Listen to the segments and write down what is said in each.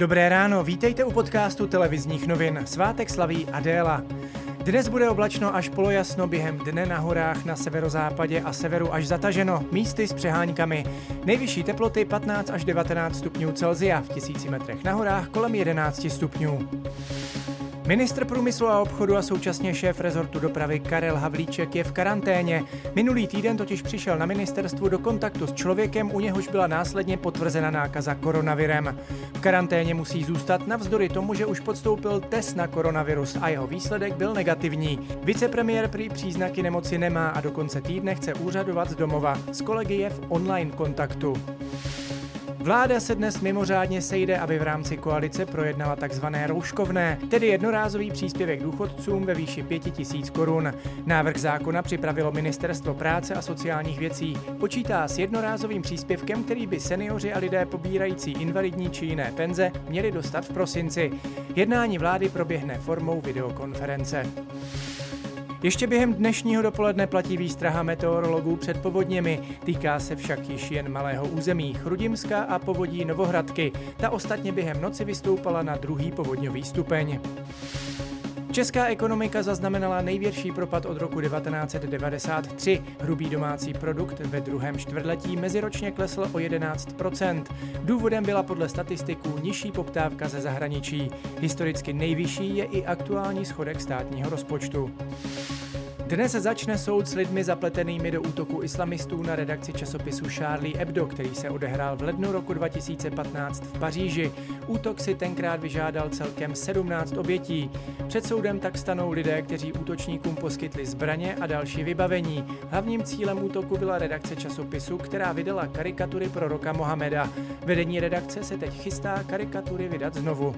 Dobré ráno, vítejte u podcastu Televizních novin. Svátek slaví Adéla. Dnes bude oblačno až polojasno, během dne na horách na severozápadě a severu až zataženo, místy s přeháňkami. Nejvyšší teploty 15 až 19 stupňů Celsia, v 1000 metrech na horách kolem 11 stupňů. Ministr průmyslu a obchodu a současně šéf rezortu dopravy Karel Havlíček je v karanténě. Minulý týden totiž přišel na ministerstvu do kontaktu s člověkem, u něhož byla následně potvrzena nákaza koronavirem. V karanténě musí zůstat navzdory tomu, že už podstoupil test na koronavirus a jeho výsledek byl negativní. Vicepremiér prý příznaky nemoci nemá a do konce týdne chce úřadovat z domova. S kolegy je v online kontaktu. Vláda se dnes mimořádně sejde, aby v rámci koalice projednala tzv. Rouškovné, tedy jednorázový příspěvek důchodcům ve výši 5 000 korun. Návrh zákona připravilo Ministerstvo práce a sociálních věcí. Počítá s jednorázovým příspěvkem, který by senioři a lidé pobírající invalidní či jiné penze měli dostat v prosinci. Jednání vlády proběhne formou videokonference. Ještě během dnešního dopoledne platí výstraha meteorologů před povodněmi, týká se však již jen malého území Chrudimska a povodí Novohradky. Ta ostatně během noci vystoupala na 2. povodňový stupeň. Česká ekonomika zaznamenala největší propad od roku 1993. Hrubý domácí produkt ve druhém čtvrtletí meziročně klesl o 11%. Důvodem byla podle statistiků nižší poptávka ze zahraničí. Historicky nejvyšší je i aktuální schodek státního rozpočtu. Dnes začne soud s lidmi zapletenými do útoku islamistů na redakci časopisu Charlie Hebdo, který se odehrál v lednu roku 2015 v Paříži. Útok si tenkrát vyžádal celkem 17 obětí. Před soudem tak stanou lidé, kteří útočníkům poskytli zbraně a další vybavení. Hlavním cílem útoku byla redakce časopisu, která vydala karikatury proroka Mohameda. Vedení redakce se teď chystá karikatury vydat znovu.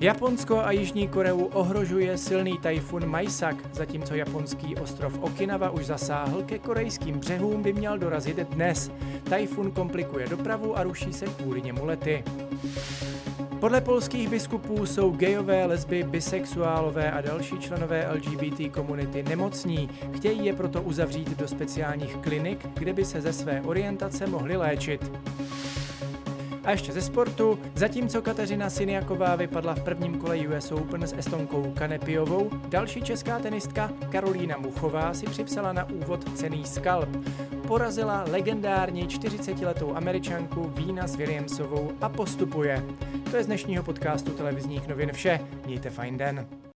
Japonsko a Jižní Koreu ohrožuje silný tajfun Maisak, zatímco japonský ostrov Okinawa už zasáhl, ke korejským břehům by měl dorazit dnes. Tajfun komplikuje dopravu a ruší se kvůli němu lety. Podle polských biskupů jsou gejové, lesby, bisexuálové a další členové LGBT komunity nemocní. Chtějí je proto uzavřít do speciálních klinik, kde by se ze své orientace mohli léčit. A ještě ze sportu, zatímco Kateřina Siniaková vypadla v prvním kole US Open s Estonkou Kanepiovou, další česká tenistka Karolína Muchová si připsala na úvod cenný skalp. Porazila legendární 40-letou Američanku Venus Williamsovou a postupuje. To je z dnešního podcastu Televizních novin vše. Mějte fajn den.